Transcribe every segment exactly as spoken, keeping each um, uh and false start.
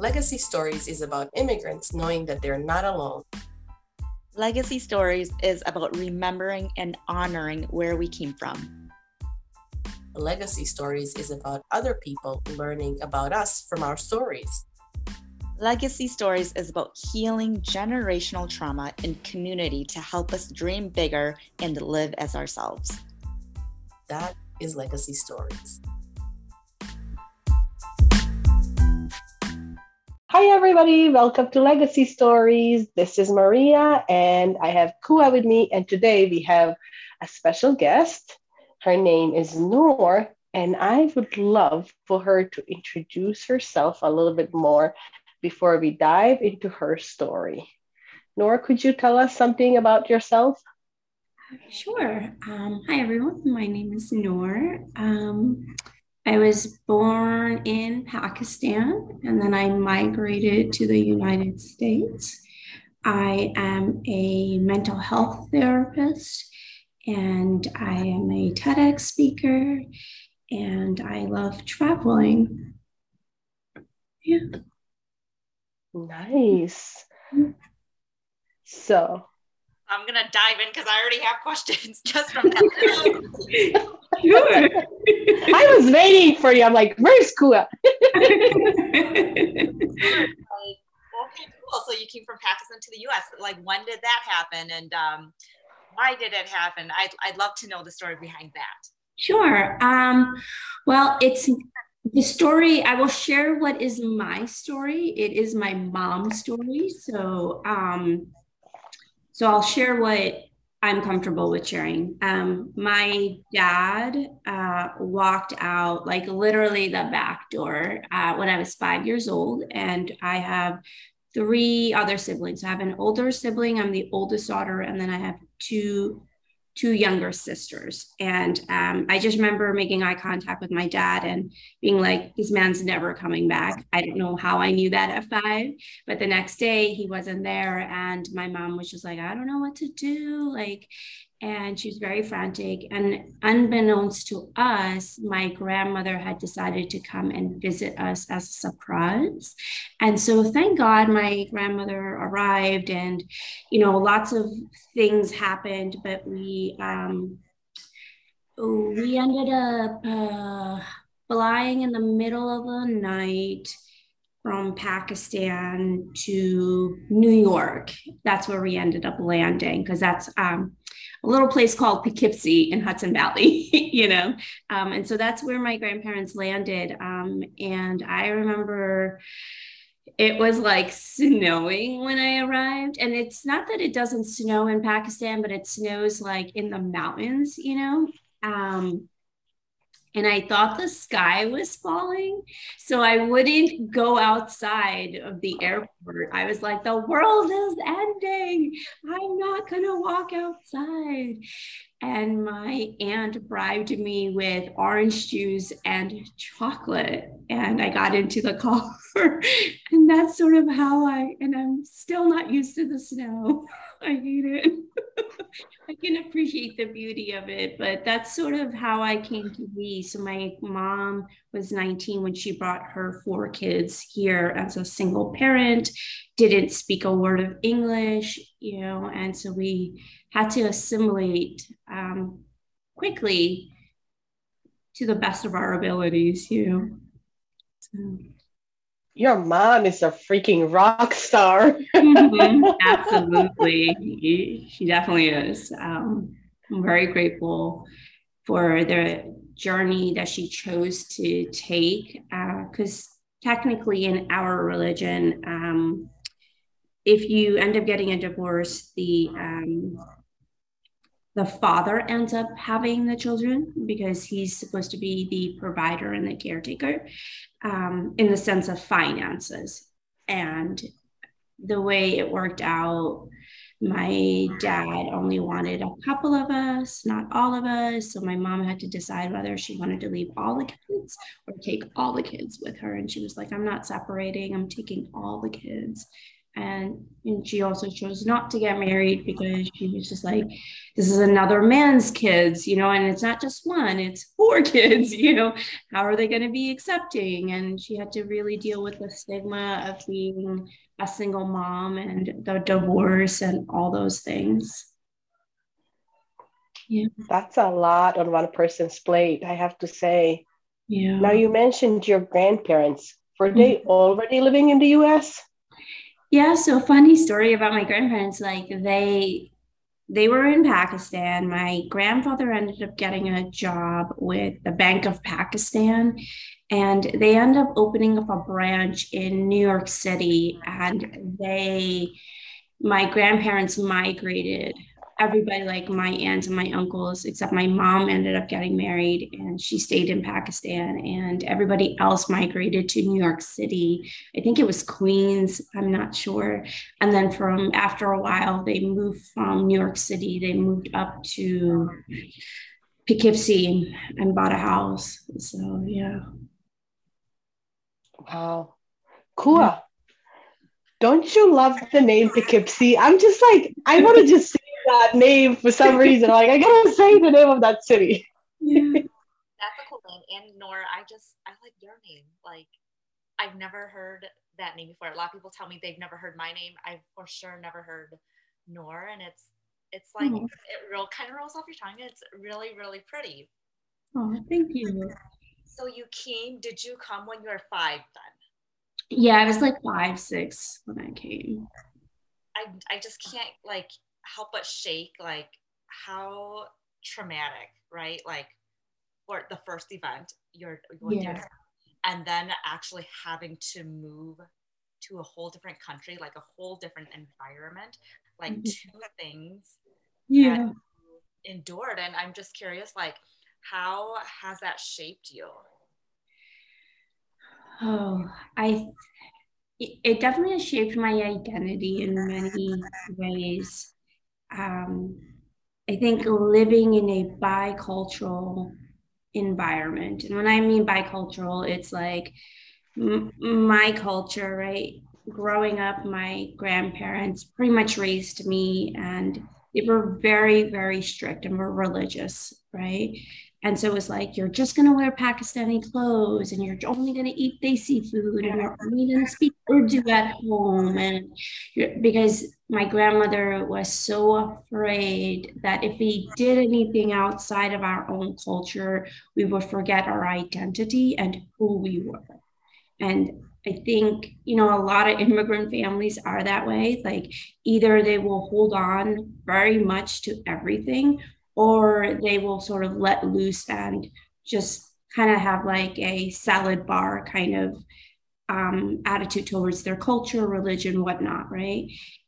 Legacy Stories is about immigrants knowing that they're not alone. Legacy Stories is about remembering and honoring where we came from. Legacy Stories is about other people learning about us from our stories. Legacy Stories is about healing generational trauma in community to help us dream bigger and live as ourselves. That is Legacy Stories. Hi everybody, welcome to Legacy Stories. This is Maria and I have Kua with me, and today we have a special guest. Her name is Noor, and I would love for her to introduce herself a little bit more before we dive into her story. Noor, could you tell us something about yourself? Sure. Um, hi everyone, my name is Noor. Um, I was born in Pakistan, and then I migrated to the United States. I am a mental health therapist, and I am a TEDx speaker, and I love traveling. Yeah. Nice. So I'm going to dive in because I already have questions just from that. I was waiting for you. I'm like, where's Kua? Okay, cool. So you came from Pakistan to the U S. Like, when did that happen? And um, why did it happen? I'd, I'd love to know the story behind that. Sure. Um, well, it's the story. I will share what is my story. It is my mom's story. So, um, So I'll share what I'm comfortable with sharing. Um, my dad uh, walked out like literally the back door uh, when I was five years old. And I have three other siblings. I have an older sibling. I'm the oldest daughter. And then I have two, two younger sisters. And um, I just remember making eye contact with my dad and being like, this man's never coming back. I don't know how I knew that at five, but the next day he wasn't there. And my mom was just like, I don't know what to do. Like, and she was very frantic, and unbeknownst to us, my grandmother had decided to come and visit us as a surprise. And so thank God my grandmother arrived, and, you know, lots of things happened, but we, um, we ended up uh, flying in the middle of the night from Pakistan to New York. That's where we ended up landing, because that's um, a little place called Poughkeepsie in Hudson Valley, you know? Um, and so that's where my grandparents landed. Um, and I remember it was like snowing when I arrived. And it's not that it doesn't snow in Pakistan, but it snows like in the mountains, you know? Um, And I thought the sky was falling, so I wouldn't go outside of the airport. I was like, the world is ending. I'm not going to walk outside. And my aunt bribed me with orange juice and chocolate, and I got into the car. And that's sort of how I, and I'm still not used to the snow. I hate it. I can appreciate the beauty of it, but that's sort of how I came to be. So my mom was nineteen when she brought her four kids here as a single parent, didn't speak a word of English, you know, and so we had to assimilate um, quickly to the best of our abilities, you know. So. Your mom is a freaking rock star. Mm-hmm. Absolutely. She definitely is. Um, I'm very grateful for the journey that she chose to take, because uh, technically in our religion, um, if you end up getting a divorce, the um, the father ends up having the children because he's supposed to be the provider and the caretaker um, in the sense of finances. And the way it worked out, my dad only wanted a couple of us, not all of us. So my mom had to decide whether she wanted to leave all the kids or take all the kids with her. And she was like, I'm not separating, I'm taking all the kids. And, and she also chose not to get married because she was just like, this is another man's kids, you know, and it's not just one, it's four kids, you know, how are they going to be accepting? And she had to really deal with the stigma of being a single mom and the divorce and all those things. Yeah. That's a lot on one person's plate, I have to say. Yeah. Now you mentioned your grandparents. Were they mm-hmm. already living in the U S? Yeah, so funny story about my grandparents, like they they were in Pakistan. My grandfather ended up getting a job with the Bank of Pakistan, and they end up opening up a branch in New York City, and they, my grandparents migrated. Everybody, like my aunts and my uncles, except my mom ended up getting married and she stayed in Pakistan, and everybody else migrated to New York City. I think it was Queens, I'm not sure. And then from after a while, they moved from New York City, they moved up to Poughkeepsie and bought a house. So, yeah. Wow. Kua, don't you love the name Poughkeepsie? I'm just like, I want to just say that name for some reason. Like, I gotta say the name of that city. Yeah. That's a cool name. And Noor, I just, I like your name. Like, I've never heard that name before. A lot of people tell me they've never heard my name. I've for sure never heard Noor, and it's it's like mm-hmm. it real kind of rolls off your tongue. It's really, really pretty. Oh, thank you. So you came, did you come when you were five then? Yeah, I was like five, six when I came. I I just can't like help but shake, like how traumatic, right? Like for the first event you're going yeah. through, and then actually having to move to a whole different country, like a whole different environment, like mm-hmm. two things yeah that you endured. And I'm just curious, like how has that shaped you? Oh, I it definitely shaped my identity in many ways. Um, I think living in a bicultural environment, and when I mean bicultural, it's like m- my culture, right? Growing up, my grandparents pretty much raised me, and they were very, very strict and were religious, right? And so it was like, you're just going to wear Pakistani clothes, and you're only going to eat desi food, and you're only going to speak Urdu at home. And because my grandmother was so afraid that if we did anything outside of our own culture, we would forget our identity and who we were. And I think, you know, a lot of immigrant families are that way. Like either they will hold on very much to everything, or they will sort of let loose and just kind of have like a salad bar kind of um, attitude towards their culture, religion, whatnot, right?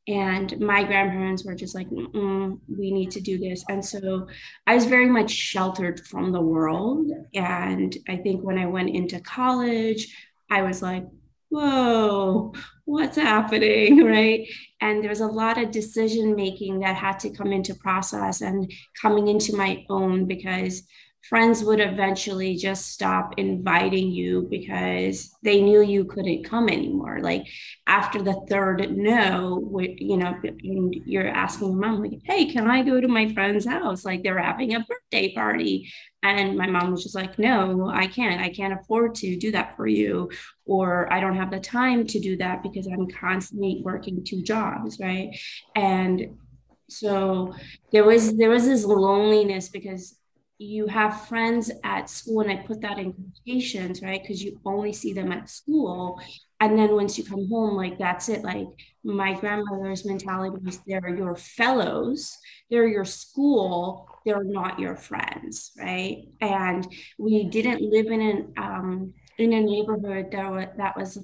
And my grandparents were just like, mm-mm, we need to do this. And so I was very much sheltered from the world. And I think when I went into college, I was like, whoa, what's happening, right? And there was a lot of decision making that had to come into process and coming into my own, because friends would eventually just stop inviting you because they knew you couldn't come anymore. Like after the third no, you know, and you're asking your mom, like, hey, can I go to my friend's house? Like they're having a birthday party. And my mom was just like, no, I can't. I can't afford to do that for you. Or I don't have the time to do that because I'm constantly working two jobs, right? And so there was there was this loneliness because you have friends at school, and I put that in quotations, right? Because you only see them at school. And then once you come home, like that's it. Like my grandmother's mentality was they're your fellows, they're your school, they're not your friends, right? And we didn't live in an um, in a neighborhood that was, that was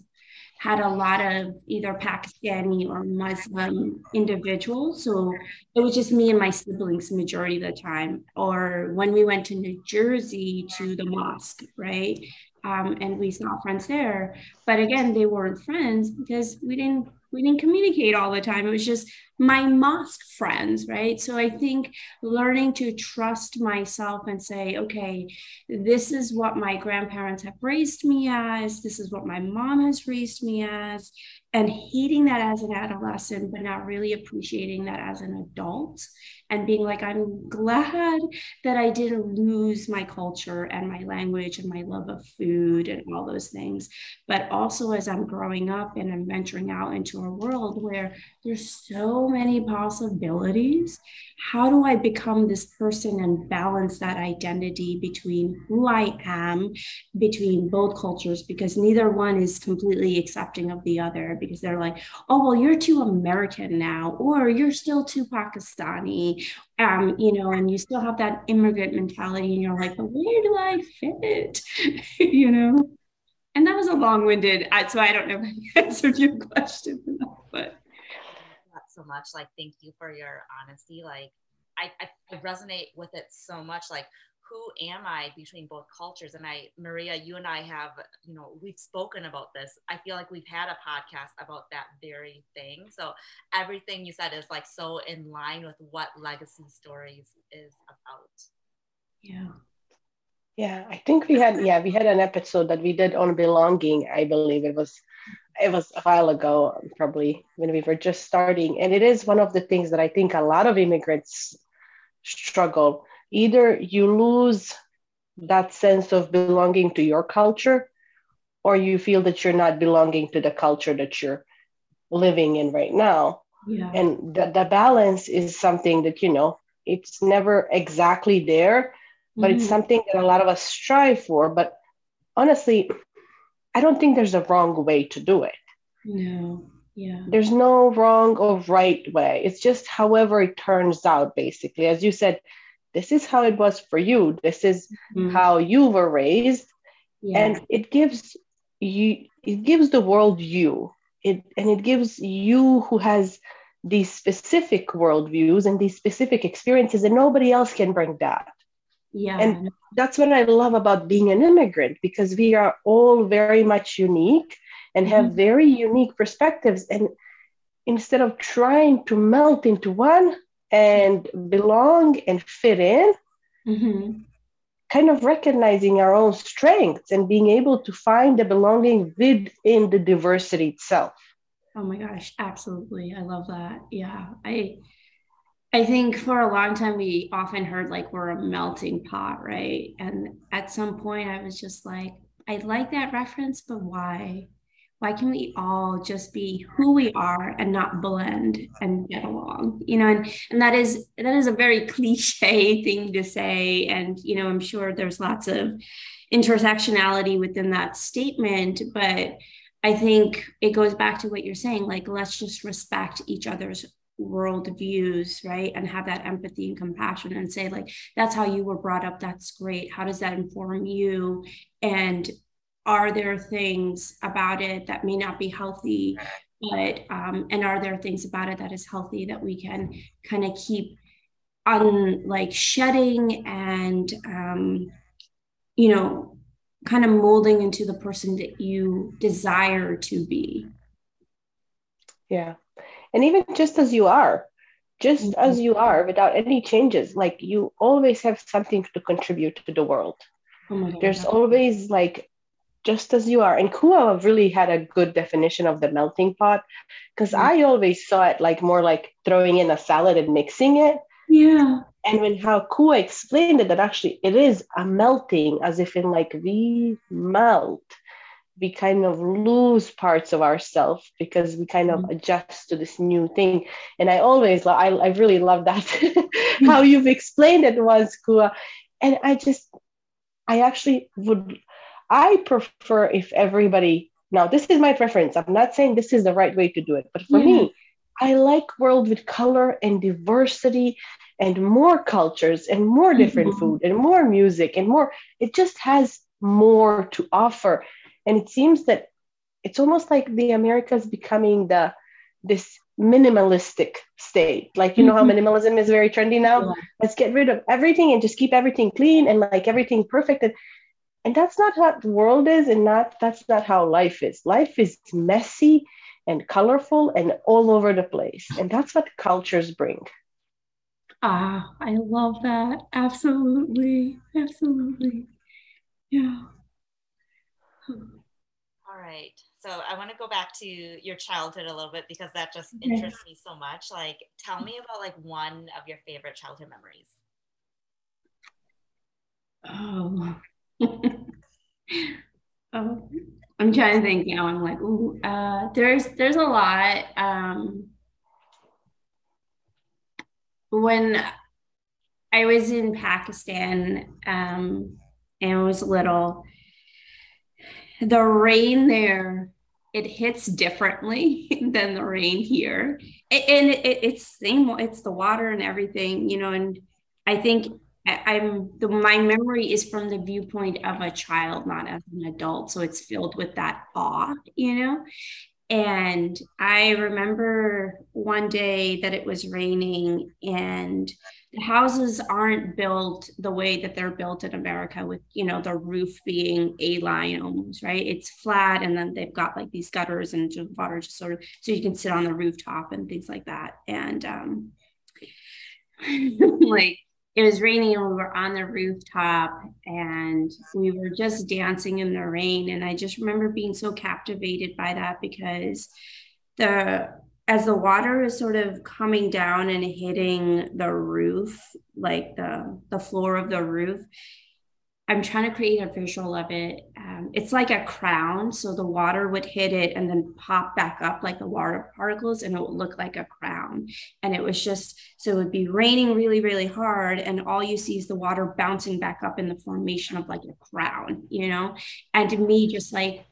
had a lot of either Pakistani or Muslim individuals. So it was just me and my siblings majority of the time. Or when we went to New Jersey to the mosque, right? Um, and we saw friends there, but again, they weren't friends because we didn't we didn't communicate all the time. It was just my mosque friends, right? So I think learning to trust myself and say, okay, this is what my grandparents have raised me as, this is what my mom has raised me as, and hating that as an adolescent, but not really appreciating that as an adult, and being like, I'm glad that I didn't lose my culture and my language and my love of food and all those things. But also as I'm growing up and I'm venturing out into a world where there's so many possibilities, how do I become this person and balance that identity between who I am, between both cultures, because neither one is completely accepting of the other, because they're like, oh, well, you're too American now, or you're still too Pakistani. Um, you know, and you still have that immigrant mentality, and you're like, but where do I fit? You know? And that was a long-winded, so I don't know if I answered your question enough, but. Not so much, like, thank you for your honesty. Like, I, I, I resonate with it so much. Like, who am I between both cultures? And I, Maria, you and I have, you know, we've spoken about this. I feel like we've had a podcast about that very thing. So everything you said is like so in line with what Legacy Stories is about. Yeah. Yeah, I think we had, yeah, we had an episode that we did on belonging. I believe it was, it was a while ago, probably when we were just starting. And it is one of the things that I think a lot of immigrants struggle. Either you lose that sense of belonging to your culture, or you feel that you're not belonging to the culture that you're living in right now. Yeah. And the, the balance is something that, you know, it's never exactly there, but mm-hmm. it's something that a lot of us strive for. But honestly, I don't think there's a wrong way to do it. No. Yeah. There's no wrong or right way. It's just however it turns out, basically. As you said, this is how it was for you. This is mm-hmm. how you were raised. Yeah. And it gives you, it gives the world you, it, and it gives you who has these specific worldviews and these specific experiences, and nobody else can bring that. Yeah. And that's what I love about being an immigrant, because we are all very much unique and mm-hmm. have very unique perspectives. And instead of trying to melt into one, and belong and fit in, mm-hmm. kind of recognizing our own strengths and being able to find the belonging within the diversity itself. Oh my gosh, absolutely. I love that. Yeah. I I think for a long time, we often heard like we're a melting pot, right? And at some point I was just like, I like that reference, but why? Why can we all just be who we are and not blend and get along? You know, and, and that is that is a very cliche thing to say. And, you know, I'm sure there's lots of intersectionality within that statement, but I think it goes back to what you're saying, like, let's just respect each other's worldviews, right? And have that empathy and compassion and say, like, that's how you were brought up. That's great. How does that inform you? And are there things about it that may not be healthy, but, um, and are there things about it that is healthy that we can kind of keep on, like, shedding and, um, you know, kind of molding into the person that you desire to be. Yeah. And even just as you are, just mm-hmm. as you are, without any changes, like, you always have something to contribute to the world. Oh my God. There's always, like, just as you are. And Kua really had a good definition of the melting pot, because mm-hmm. I always saw it like more like throwing in a salad and mixing it. Yeah. And when how Kua explained it, that actually it is a melting, as if in like we melt, we kind of lose parts of ourselves because we kind of mm-hmm. adjust to this new thing. And I always, lo- I, I really love that, how you've explained it once, Kua. And I just, I actually would, I prefer if everybody, now this is my preference, I'm not saying this is the right way to do it, but for yeah. me, I like world with color and diversity and more cultures and more different mm-hmm. food and more music and more, it just has more to offer. And it seems that it's almost like the Americas becoming the this minimalistic state. Like, you mm-hmm. know how minimalism is very trendy now? Yeah. Let's get rid of everything and just keep everything clean and like everything perfect. And, And that's not how the world is, and not that's not how life is. Life is messy and colorful and all over the place. And that's what cultures bring. Ah, I love that. Absolutely. Absolutely. Yeah. All right. So I want to go back to your childhood a little bit, because that just okay. interests me so much. Like, tell me about like one of your favorite childhood memories. Oh, oh. I'm trying to think now. I'm like, ooh, uh, there's, there's a lot. Um, when I was in Pakistan um, and I was little, the rain there, it hits differently than the rain here. It, and it, it's same, it's the water and everything, you know, and I think I'm the, my memory is from the viewpoint of a child, not as an adult. So it's filled with that awe, you know? And I remember one day that it was raining, and the houses aren't built the way that they're built in America with, you know, the roof being A-line almost, right? It's flat, and then they've got like these gutters and water just sort of, so you can sit on the rooftop and things like that. And um, like, it was raining and we were on the rooftop and we were just dancing in the rain. And I just remember being so captivated by that, because the, as the water is sort of coming down and hitting the roof, like the, the floor of the roof, I'm trying to create a visual of it. Um, it's like a crown. So the water would hit it and then pop back up like the water particles, and it would look like a crown. And it was just, so it would be raining really, really hard. And all you see is the water bouncing back up in the formation of like a crown, you know? And to me, just like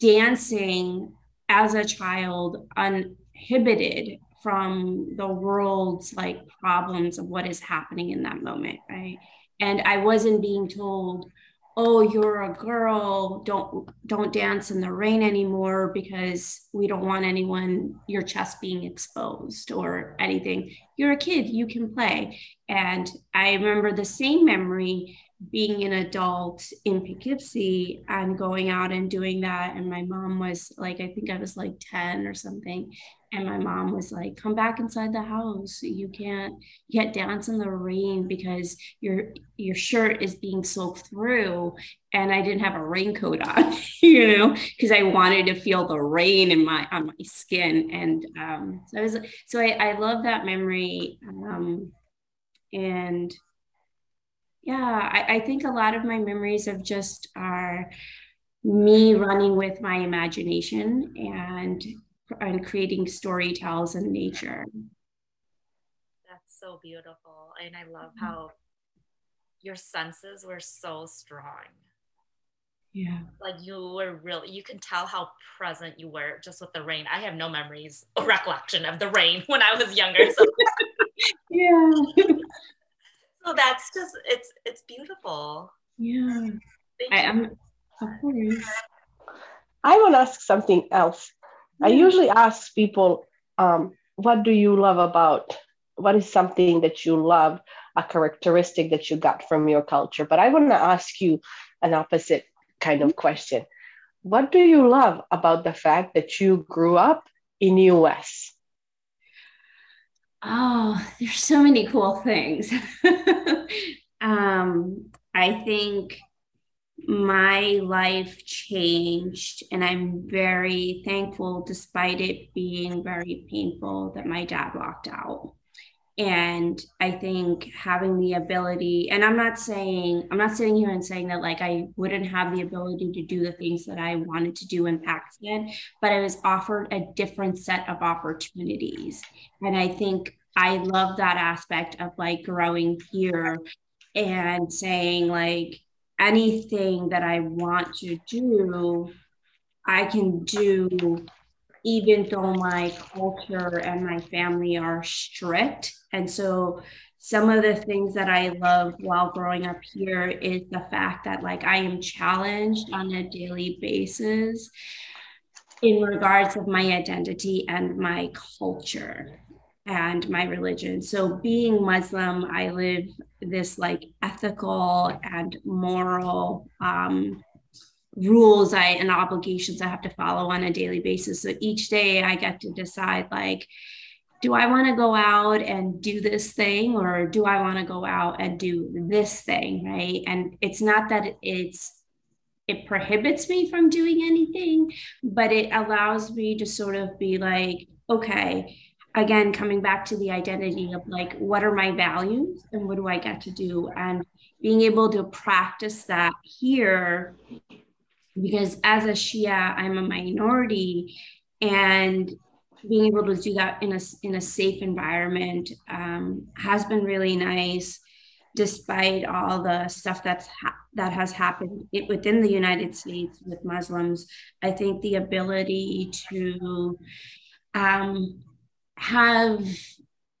dancing as a child uninhibited from the world's like problems of what is happening in that moment, right? And I wasn't being told, oh, you're a girl, don't don't dance in the rain anymore because we don't want anyone, your chest being exposed or anything. You're a kid, you can play. And I remember the same memory being an adult in Poughkeepsie and going out and doing that. And my mom was like, I think I was like ten or something. And my mom was like, come back inside the house. You can't, you can't dance in the rain because your, your shirt is being soaked through. And I didn't have a raincoat on, you know, because I wanted to feel the rain in my, on my skin. And um, so I was, so I, I love that memory. Um, and yeah, I, I think a lot of my memories of just are me running with my imagination and and creating story tells in nature. That's so beautiful. And I love how your senses were so strong. Yeah. Like you were really, you can tell how present you were just with the rain. I have no memories or recollection of the rain when I was younger. So. Yeah. So that's just, it's, it's beautiful. Yeah. Thank I am. Of course. I want to ask something else. I usually ask people, um, what do you love about, what is something that you love, a characteristic that you got from your culture? But I want to ask you an opposite kind of question. What do you love about the fact that you grew up in the U S? Oh, there's so many cool things. um, I think my life changed, and I'm very thankful, despite it being very painful, that my dad walked out. And I think having the ability, and I'm not saying, I'm not sitting here and saying that like I wouldn't have the ability to do the things that I wanted to do in Pakistan, but I was offered a different set of opportunities. And I think I love that aspect of like growing here and saying like, anything that I want to do, I can do, even though my culture and my family are strict. And so some of the things that I love while growing up here is the fact that like I am challenged on a daily basis in regards of my identity and my culture and my religion. So being Muslim, I live this like ethical and moral um, rules I and obligations I have to follow on a daily basis. So each day I get to decide, like, do I want to go out and do this thing, or do I want to go out and do this thing, right? And it's not that it's it prohibits me from doing anything, but it allows me to sort of be like, okay, again, coming back to the identity of like, what are my values and what do I get to do? And being able to practice that here, because as a Shia, I'm a minority, and being able to do that in a, in a safe environment um, has been really nice, despite all the stuff that's ha- that has happened it, within the United States with Muslims. I think the ability to um, have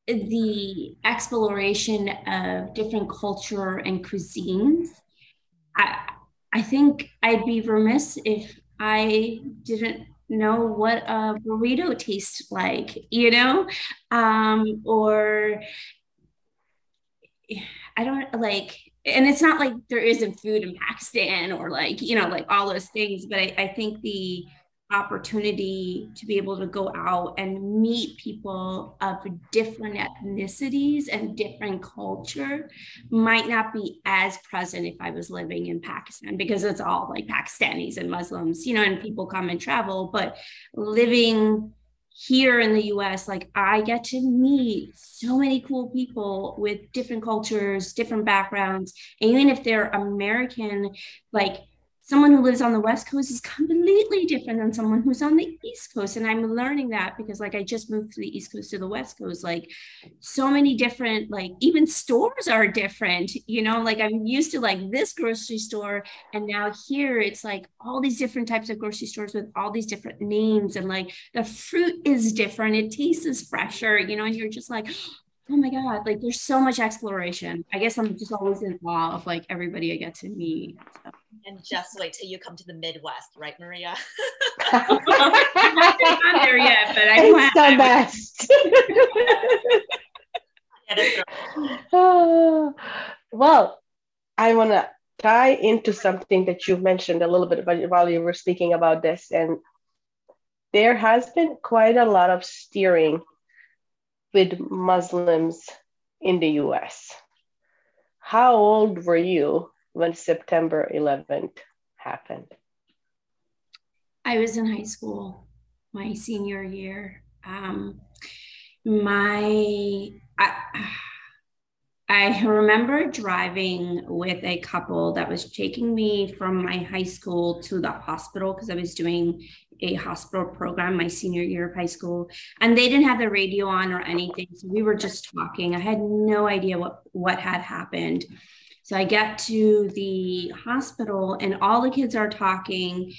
the exploration of different culture and cuisines, I, I think I'd be remiss if I didn't know what a burrito tastes like, you know, um, or I don't like, and it's not like there isn't food in Pakistan or like, you know, like all those things, but I, I think the opportunity to be able to go out and meet people of different ethnicities and different culture might not be as present if I was living in Pakistan, because it's all like Pakistanis and Muslims, you know, and people come and travel. But living here in the U S, like, I get to meet so many cool people with different cultures, different backgrounds, and even if they're American, like, someone who lives on the West Coast is completely different than someone who's on the East Coast. And I'm learning that because, like, I just moved to the East Coast to the West Coast, like, so many different, like, even stores are different, you know, like, I'm used to like this grocery store, and now here it's like all these different types of grocery stores with all these different names, and like the fruit is different, it tastes fresher, you know, and you're just like, oh my God, like, there's so much exploration. I guess I'm just always in awe of like everybody I get to meet. So. And just wait till you come to the Midwest, right, Maria? I haven't gone there yet, but I it's the best. uh, well, I want to tie into something that you mentioned a little bit about while you were speaking about this. And there has been quite a lot of steering with Muslims in the U S. How old were you when September eleventh happened? I was in high school, my senior year. Um, my, I, I remember driving with a couple that was taking me from my high school to the hospital because I was doing a hospital program my senior year of high school, and they didn't have the radio on or anything. So we were just talking. I had no idea what, what had happened. So I get to the hospital and all the kids are talking,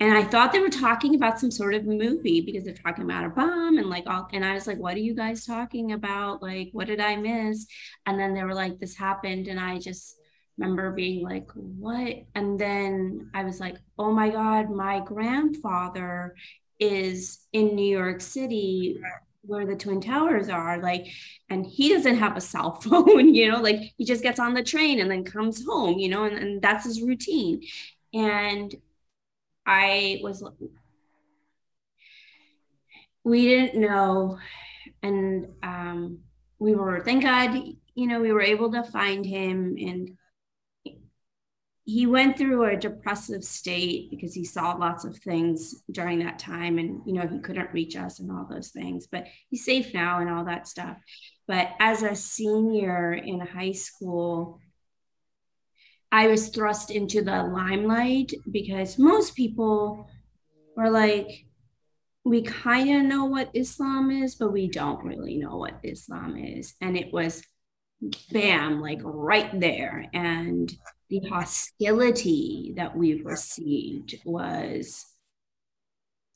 and I thought they were talking about some sort of movie because they're talking about a bomb and like all, and I was like, what are you guys talking about? Like, what did I miss? And then they were like, this happened. And I just remember being like, what? And then I was like, oh my God, my grandfather is in New York City where the Twin Towers are, like, and he doesn't have a cell phone, you know, like, he just gets on the train and then comes home, you know, and, and that's his routine. And I was, we didn't know. And um, we were, thank God, you know, we were able to find him, and he went through a depressive state because he saw lots of things during that time, and, you know, he couldn't reach us and all those things, but he's safe now and all that stuff. But as a senior in high school, I was thrust into the limelight because most people were like, we kind of know what Islam is, but we don't really know what Islam is. And it was bam, like right there. And the hostility that we've received was,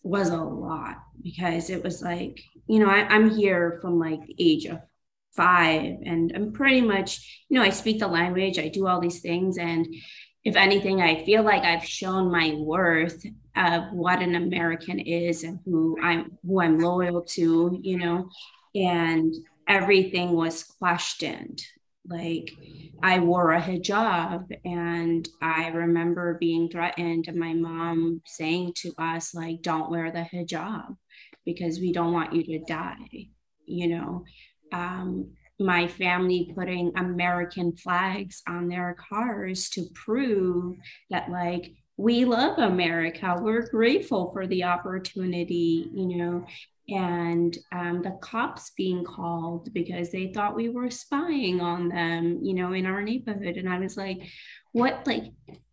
was a lot, because it was like, you know, I, I'm here from like the age of five, and I'm pretty much, you know, I speak the language, I do all these things. And if anything, I feel like I've shown my worth of what an American is and who I'm, who I'm loyal to, you know, and everything was questioned Like, I wore a hijab, and I remember being threatened and my mom saying to us, like, don't wear the hijab because we don't want you to die, you know. Um, my family putting American flags on their cars to prove that, like, we love America, we're grateful for the opportunity, you know. And um, the cops being called because they thought we were spying on them, you know, in our neighborhood. And I was like, what, like,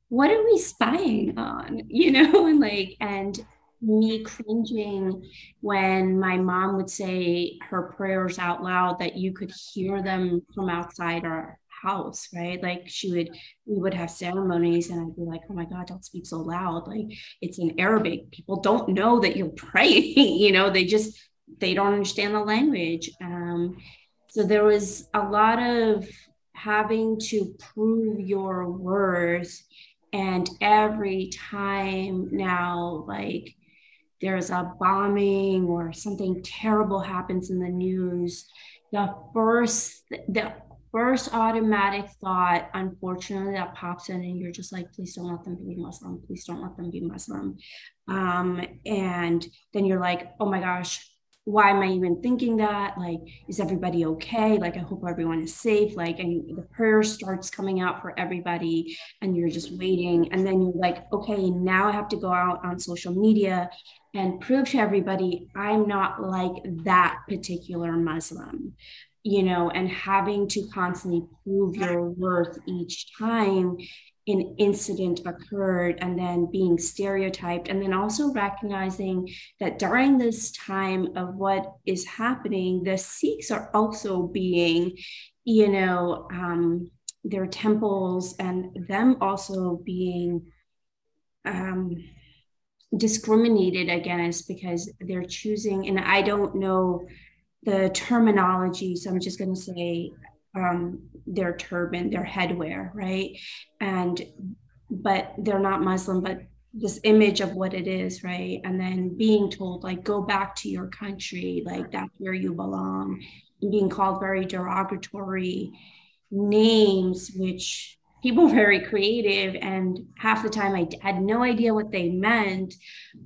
what are we spying on, you know? And like, and me cringing when my mom would say her prayers out loud that you could hear them from outside our house, right? Like, she would, we would have ceremonies, and I'd be like, oh my God, don't speak so loud. Like, it's in Arabic. People don't know that you're praying, you know, they just, they don't understand the language. Um, so there was a lot of having to prove your worth. And every time now, like, there's a bombing or something terrible happens in the news, the first, the First automatic thought, unfortunately, that pops in, and you're just like, please don't let them be Muslim. Please don't let them be Muslim. Um, and then you're like, oh my gosh, why am I even thinking that? Like, is everybody okay? Like, I hope everyone is safe. Like, and the prayer starts coming out for everybody, and you're just waiting. And then you're like, okay, now I have to go out on social media and prove to everybody I'm not like that particular Muslim. You know, and having to constantly prove your worth each time an incident occurred, and then being stereotyped, and then also recognizing that during this time of what is happening, the Sikhs are also being, you know, um, their temples and them also being um, discriminated against because they're choosing, and I don't know the terminology, so I'm just going to say um, their turban, their headwear, right? And, but they're not Muslim, but this image of what it is, right? And then being told, like, go back to your country, like, that's where you belong, and being called very derogatory names, which people were very creative, and half the time I had no idea what they meant,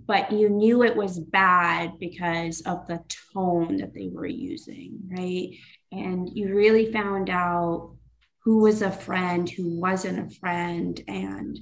but you knew it was bad because of the tone that they were using, right? And you really found out who was a friend, who wasn't a friend, and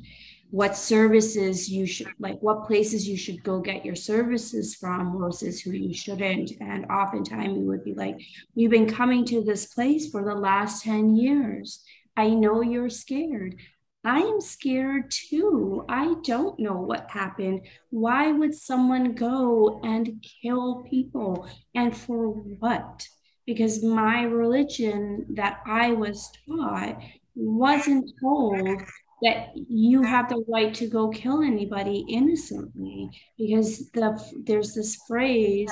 what services you should, like, what places you should go get your services from versus who you shouldn't. And oftentimes you would be like, you've been coming to this place for the last ten years. I know you're scared. I am scared too. I don't know what happened. Why would someone go and kill people? And for what? Because my religion that I was taught wasn't told that you have the right to go kill anybody innocently. Because the, there's this phrase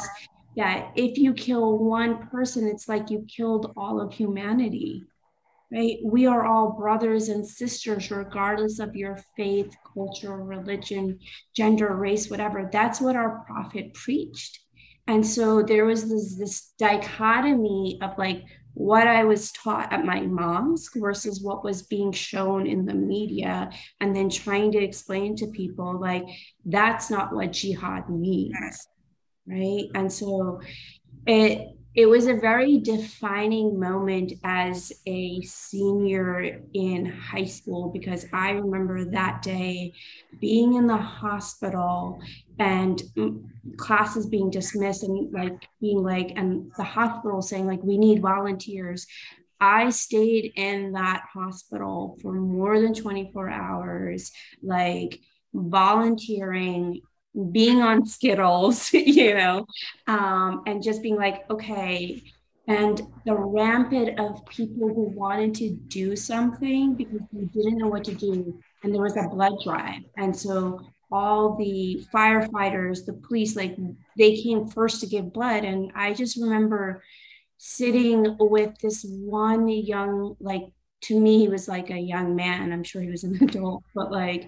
that if you kill one person, it's like you killed all of humanity. Right? We are all brothers and sisters, regardless of your faith, culture, religion, gender, race, whatever. That's what our prophet preached. And so there was this, this dichotomy of like what I was taught at my mom's versus what was being shown in the media, and then trying to explain to people like, that's not what jihad means, right? And so it, It was a very defining moment as a senior in high school, because I remember that day being in the hospital and classes being dismissed, and like being like, and the hospital saying like, we need volunteers. I stayed in that hospital for more than twenty-four hours, like volunteering, being on Skittles, you know, um, and just being like, okay. And the rampant of people who wanted to do something because they didn't know what to do. And there was a blood drive. And so all the firefighters, the police, like they came first to give blood. And I just remember sitting with this one young, like, to me, he was like a young man. I'm sure he was an adult, but like,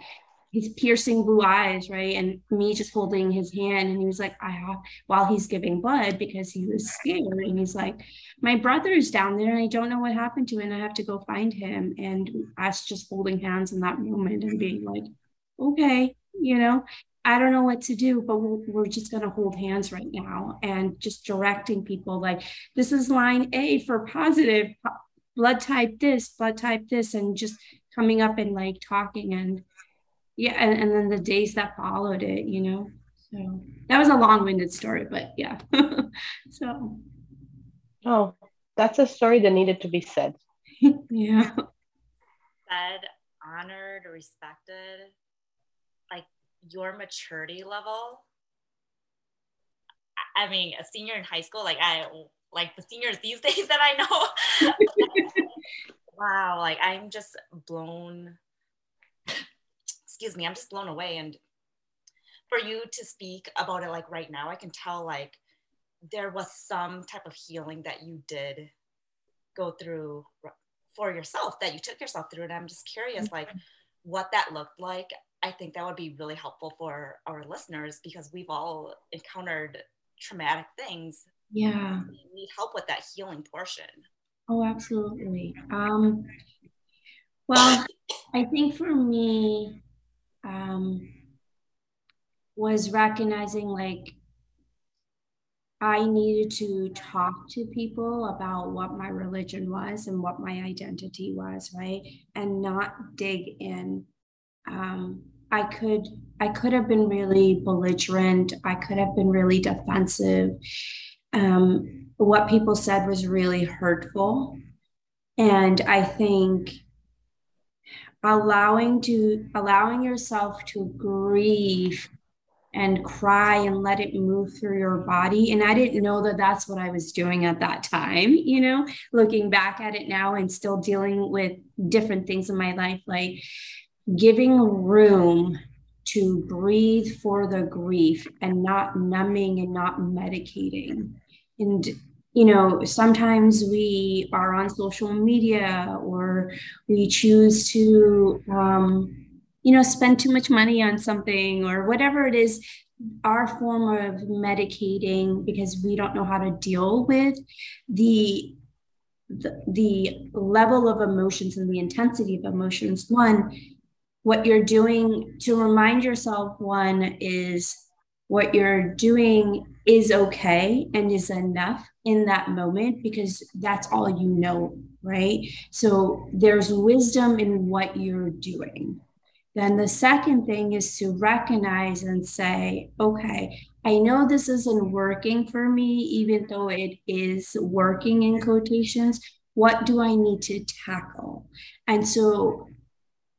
his piercing blue eyes, right? And me just holding his hand. And he was like, I have, while he's giving blood, because he was scared. And he's like, my brother's down there and I don't know what happened to him. I have to go find him. And us just holding hands in that moment and being like, okay, you know, I don't know what to do, but we're, we're just going to hold hands right now. And just directing people like, this is line A for positive, blood type this, blood type this, and just coming up and like talking. And yeah, and, and then the days that followed it, you know, so that was a long-winded story, but yeah. So. Oh, that's a story that needed to be said. Yeah. Said, honored, respected, like your maturity level. I mean, a senior in high school, like I, like the seniors these days that I know. Wow, like I'm just blown, excuse me, I'm just blown away. And for you to speak about it, like right now, I can tell like there was some type of healing that you did go through for yourself, that you took yourself through. And I'm just curious, like what that looked like. I think that would be really helpful for our listeners, because we've all encountered traumatic things. Yeah. We need help with that healing portion. Oh, absolutely. Um, well, I think for me, um, was recognizing like I needed to talk to people about what my religion was and what my identity was, right? And not dig in. Um, I could, I could have been really belligerent. I could have been really defensive. Um, what people said was really hurtful. And I think allowing to allowing yourself to grieve and cry and let it move through your body. And I didn't know that that's what I was doing at that time, you know, looking back at it now and still dealing with different things in my life, like giving room to breathe for the grief and not numbing and not medicating. And, you know, sometimes we are on social media or we choose to, um, you know, spend too much money on something or whatever it is, our form of medicating, because we don't know how to deal with the, the, the level of emotions and the intensity of emotions. One, what you're doing to remind yourself, one is what you're doing is okay and is enough in that moment, because that's all you know, right? So there's wisdom in what you're doing. Then the second thing is to recognize and say, okay, I know this isn't working for me, even though it is working in quotations. What do I need to tackle? And so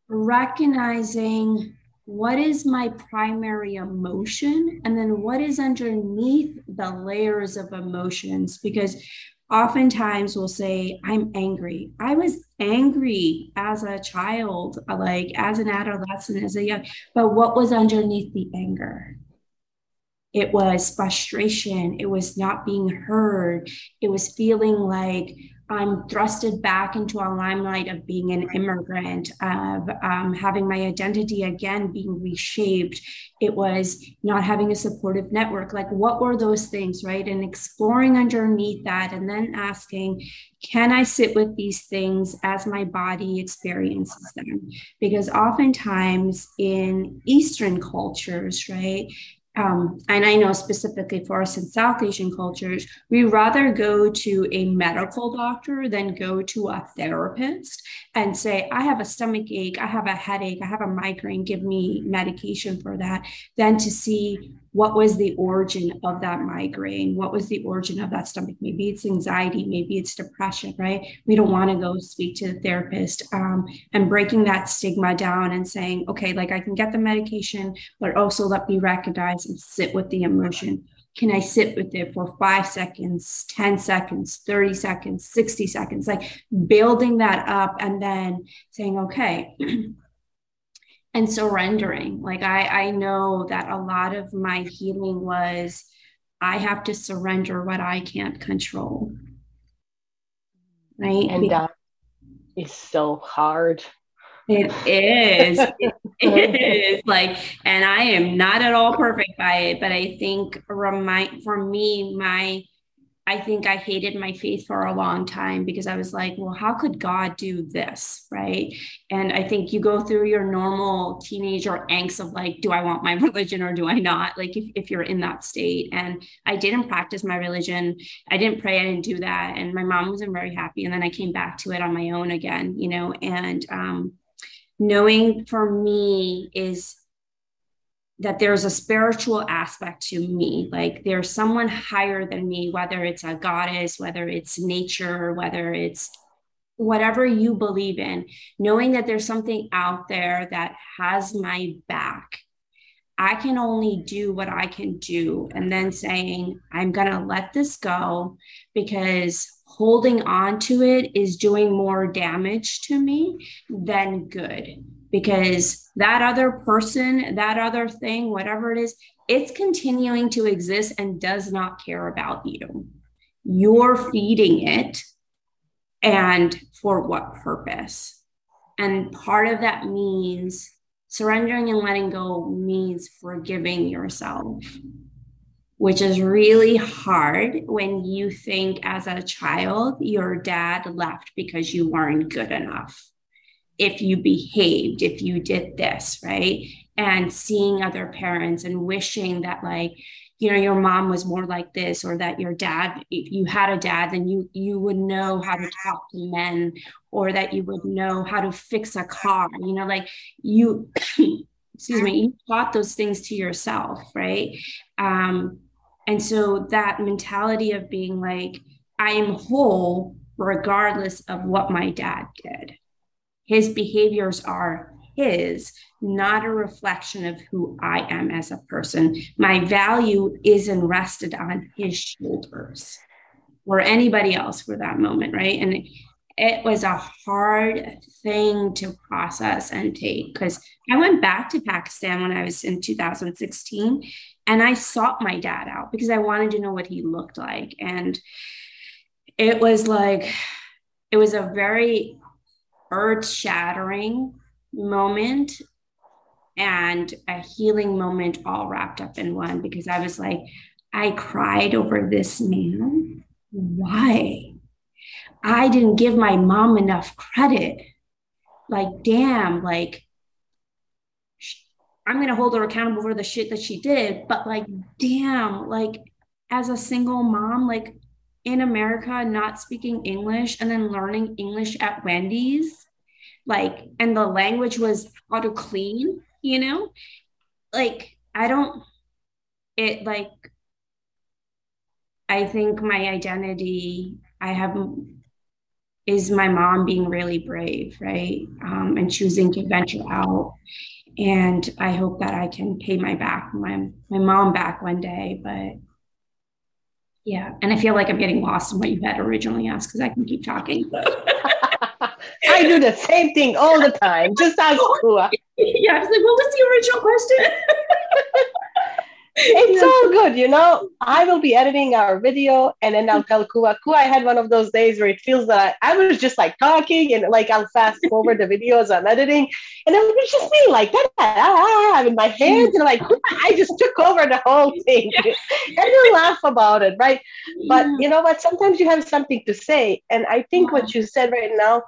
recognizing what is my primary emotion? And then what is underneath the layers of emotions? Because oftentimes we'll say, I'm angry. I was angry as a child, like as an adolescent, as a young, but what was underneath the anger? It was frustration. It was not being heard. It was feeling like I'm thrusted back into a limelight of being an immigrant, of um, having my identity again being reshaped. It was not having a supportive network. Like, what were those things, right? And exploring underneath that and then asking, can I sit with these things as my body experiences them? Because oftentimes in Eastern cultures, right, Um, and I know specifically for us in South Asian cultures, we rather go to a medical doctor than go to a therapist and say, I have a stomach ache, I have a headache, I have a migraine, give me medication for that, than to see what was the origin of that migraine, what was the origin of that stomach. Maybe it's anxiety, maybe it's depression, right? We don't want to go speak to the therapist, um, and breaking that stigma down and saying, okay, like I can get the medication, but also let me recognize and sit with the emotion. Can I sit with it for five seconds, ten seconds, thirty seconds, sixty seconds, like building that up and then saying, okay, and surrendering. Like I, I know that a lot of my healing was, I have to surrender what I can't control. Right. And that is so hard. It is. It It is like, and I am not at all perfect by it, but I think remind for me, my, I think I hated my faith for a long time because I was like, well, how could God do this? Right. And I think you go through your normal teenager angst of like, do I want my religion or do I not? Like if, if you're in that state, and I didn't practice my religion. I didn't pray. I didn't do that. And my mom wasn't very happy. And then I came back to it on my own again, you know, and um, knowing for me is that there's a spiritual aspect to me, like there's someone higher than me, whether it's a goddess, whether it's nature, whether it's whatever you believe in, knowing that there's something out there that has my back. I can only do what I can do. And then saying, I'm going to let this go because holding on to it is doing more damage to me than good. Because that other person, that other thing, whatever it is, it's continuing to exist and does not care about you. You're feeding it. And for what purpose? And part of that means surrendering and letting go means forgiving yourself, which is really hard when you think as a child, your dad left because you weren't good enough. If you behaved, if you did this, right? And seeing other parents and wishing that like, you know, your mom was more like this, or that your dad, if you had a dad, then you, you would know how to talk to men, or that you would know how to fix a car, you know, like you, excuse me, you taught those things to yourself, right? Um, and so that mentality of being like, I am whole regardless of what my dad did. His behaviors are his, not a reflection of who I am as a person. My value isn't rested on his shoulders or anybody else for that moment, right? And it was a hard thing to process and take, because I went back to Pakistan when I was in two thousand sixteen, and I sought my dad out because I wanted to know what he looked like. And it was like, it was a very earth-shattering moment and a healing moment all wrapped up in one, because I was like, I cried over this man. Why? I didn't give my mom enough credit. Like, damn, like, I'm going to hold her accountable for the shit that she did, but like, damn, like, as a single mom, like, in America, not speaking English and then learning English at Wendy's, like, and the language was how to clean, you know, like, I don't, it like, I think my identity I have is my mom being really brave, right? Um, and choosing to venture out. And I hope that I can pay my back, my, my mom back one day, but yeah. And I feel like I'm getting lost in what you had originally asked because I can keep talking. I do the same thing all the time. Just ask Kua. Yeah, I was like, what was the original question? It's all good, you know. I will be editing our video and then I'll tell Kua. Kua, I had one of those days where it feels that I, I was just like talking and like I'll fast forward the videos I'm editing. And it was just me like that. I'm in my hands and like, I just took over the whole thing. Yeah. And you laugh about it, right? Yeah. But you know what? Sometimes you have something to say. And I think wow. What you said right now,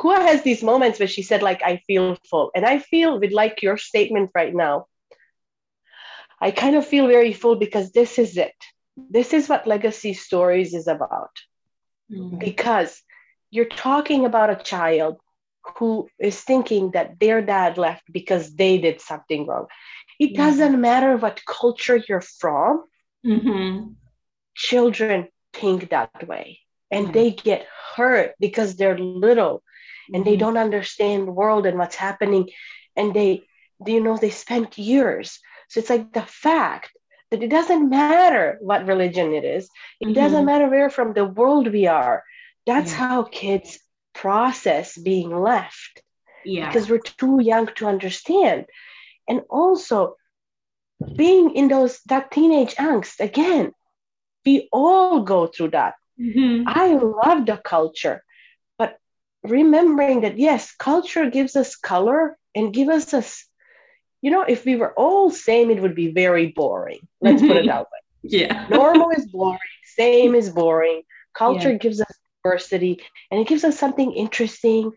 Kua has these moments where she said, like, I feel full. And I feel with like your statement right now, I kind of feel very full because this is it. This is what Legacy Stories is about. Mm-hmm. Because you're talking about a child who is thinking that their dad left because they did something wrong. It mm-hmm. doesn't matter what culture you're from. Mm-hmm. Children think that way and mm-hmm. they get hurt because they're little and mm-hmm. they don't understand the world and what's happening. And they, you know, they spent years. So it's like the fact that it doesn't matter what religion it is. It mm-hmm. doesn't matter where from the world we are. That's yeah. how kids process being left yeah. because we're too young to understand. And also being in those that teenage angst, again, we all go through that. Mm-hmm. I love the culture, but remembering that, yes, culture gives us color and give us a, you know, if we were all same, it would be very boring. Let's put it that way. Yeah. Normal is boring. Same is boring. Culture yeah. gives us diversity, and it gives us something interesting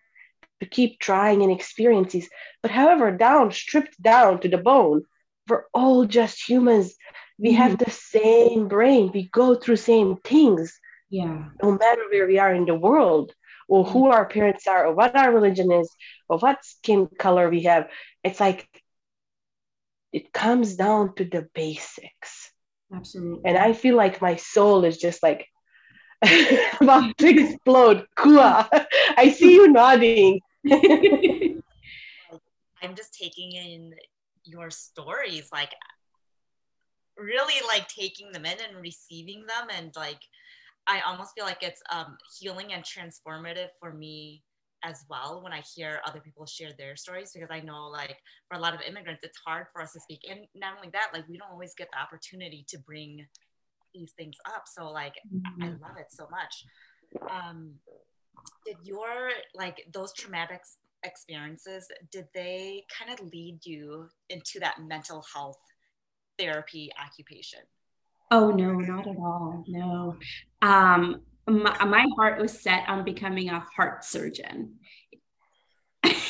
to keep trying and experiences. But however, down, stripped down to the bone, we're all just humans. We have mm-hmm. the same brain. We go through same things. Yeah. No matter where we are in the world, or who mm-hmm. our parents are, or what our religion is, or what skin color we have. It's like, it comes down to the basics. Absolutely. And I feel like my soul is just like about to explode. Kua, I see you nodding. I'm just taking in your stories, like really like taking them in and receiving them. And like, I almost feel like it's um, healing and transformative for me as well when I hear other people share their stories, because I know like for a lot of immigrants, it's hard for us to speak. And not only that, like we don't always get the opportunity to bring these things up. So like, mm-hmm. I love it so much. Um, did your, like those traumatic experiences, did they kind of lead you into that mental health therapy occupation? Oh no, not at all, no. Um, My, my heart was set on becoming a heart surgeon.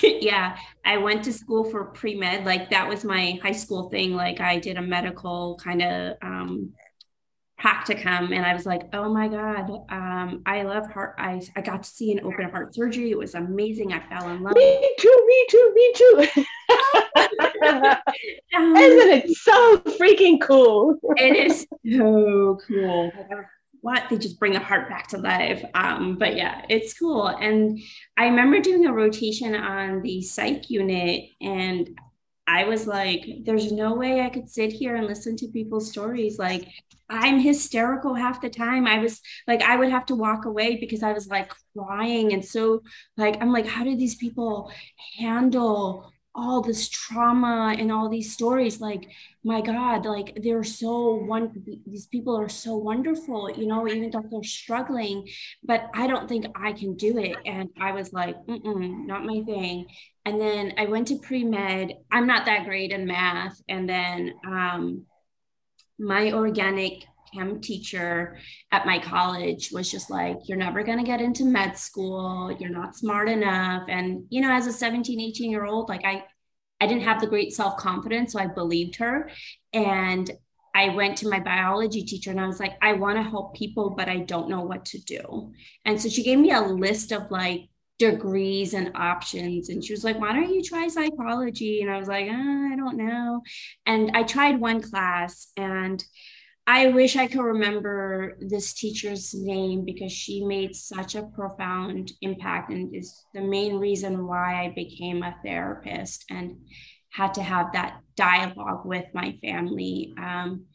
Yeah, I went to school for pre-med. Like that was my high school thing. Like I did a medical kind of um, practicum, and I was like, oh my God, um, I love heart. I, I got to see an open heart surgery. It was amazing. I fell in love. Me too, me too, me too. um, Isn't it so freaking cool? It is so cool. What they just bring the heart back to life. Um, but yeah, it's cool. And I remember doing a rotation on the psych unit, and I was like, there's no way I could sit here and listen to people's stories. Like I'm hysterical half the time. I was like, I would have to walk away because I was like crying. And so like, I'm like, how do these people handle all this trauma and all these stories? Like, my God, like they're so one, these people are so wonderful, you know, even though they're struggling, but I don't think I can do it. And I was like, mm-mm, not my thing. And then I went to pre-med. I'm not that great in math. And then um, my organic chem teacher at my college was just like, you're never going to get into med school. You're not smart enough. And, you know, as a seventeen, eighteen year old, like I, I didn't have the great self-confidence. So I believed her. And I went to my biology teacher and I was like, I want to help people, but I don't know what to do. And so she gave me a list of like degrees and options. And she was like, why don't you try psychology? And I was like, uh, I don't know. And I tried one class, and I wish I could remember this teacher's name because she made such a profound impact and is the main reason why I became a therapist and had to have that dialogue with my family. Um,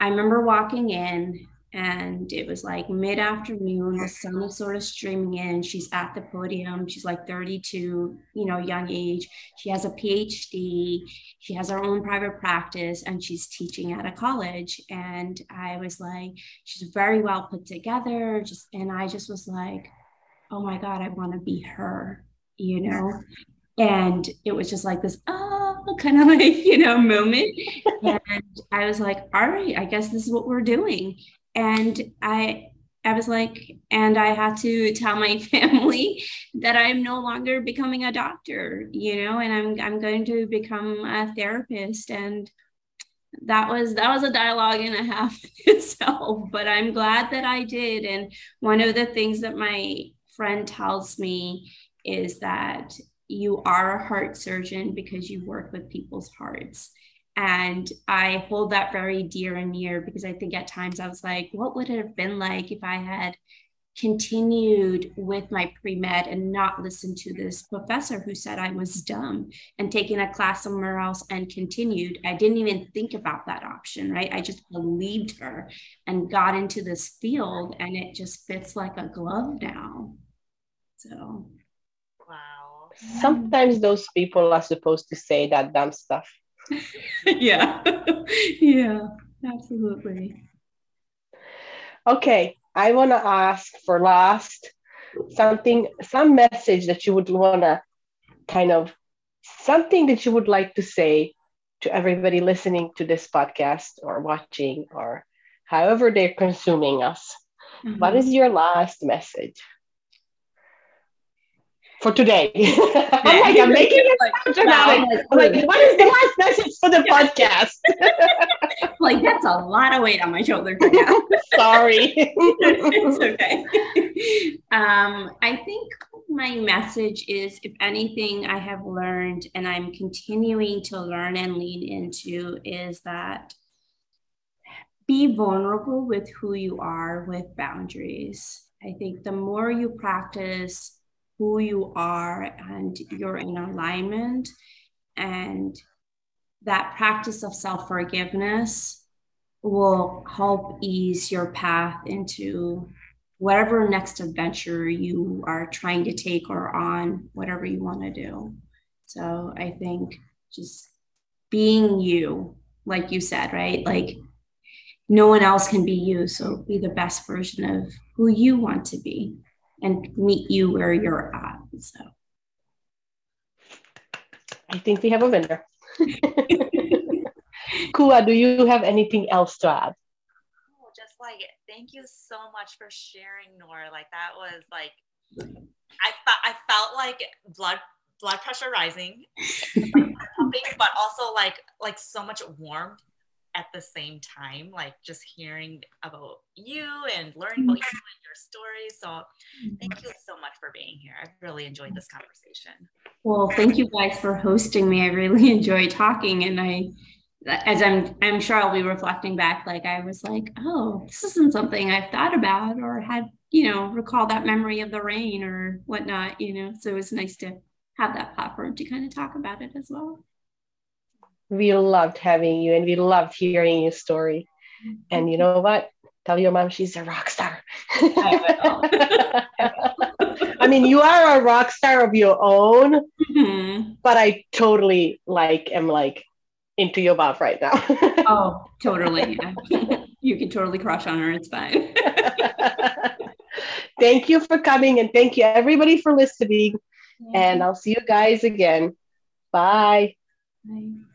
I remember walking in, and it was like mid-afternoon, the sun was sort of streaming in. She's at the podium. She's like thirty-two, you know, young age. She has a P H D. She has her own private practice, and she's teaching at a college. And I was like, she's very well put together. Just, and I just was like, oh my God, I want to be her, you know? And it was just like this, oh, kind of like, you know, moment. And I was like, all right, I guess this is what we're doing. And I I was like, and I had to tell my family that I'm no longer becoming a doctor, you know, and I'm I'm going to become a therapist. And that was that was a dialogue and a half itself, but I'm glad that I did. And one of the things that my friend tells me is that you are a heart surgeon because you work with people's hearts. And I hold that very dear and near because I think at times I was like, what would it have been like if I had continued with my pre-med and not listened to this professor who said I was dumb and taken a class somewhere else and continued. I didn't even think about that option, right? I just believed her and got into this field, and it just fits like a glove now. So. Wow. Sometimes those people are supposed to say that dumb stuff. Yeah. Yeah, absolutely. Okay, I want to ask for last something, some message that you would want to kind of something that you would like to say to everybody listening to this podcast or watching or however they're consuming us. Mm-hmm. What is your last message for today? I'm like, I'm making it like, so dramatic. Wow. I'm like, what is the last message for the podcast? Like, that's a lot of weight on my shoulder right now. Sorry. It's okay. Um, I think my message is, if anything I have learned and I'm continuing to learn and lean into, is that be vulnerable with who you are, with boundaries. I think the more you practice who you are and you're in alignment, and that practice of self-forgiveness will help ease your path into whatever next adventure you are trying to take or on, whatever you want to do. So I think just being you, like you said, right? Like, no one else can be you. So be the best version of who you want to be and meet you where you're at. So I think we have a winner. Kua, do you have anything else to add? Like, thank you so much for sharing, Noor. Like, that was like, I felt I felt like blood blood pressure rising, but also like like so much warmth at the same time. Like, just hearing about you and learning about you and your story. So thank you so much for being here. I really enjoyed this conversation. Well, thank you guys for hosting me. I really enjoyed talking, and I. As I'm, I'm sure I'll be reflecting back, like I was like, oh, this isn't something I've thought about or had, you know, recall that memory of the rain or whatnot, you know, so it was nice to have that platform to kind of talk about it as well. We loved having you and we loved hearing your story. Mm-hmm. And you know what? Tell your mom she's a rock star. I will. I mean, you are a rock star of your own, mm-hmm. but I totally like, am like, into your mouth right now. Oh, totally. Yeah. You can totally crush on her. It's fine. Thank you for coming, and thank you everybody for listening. Yeah. And I'll see you guys again. Bye. Bye.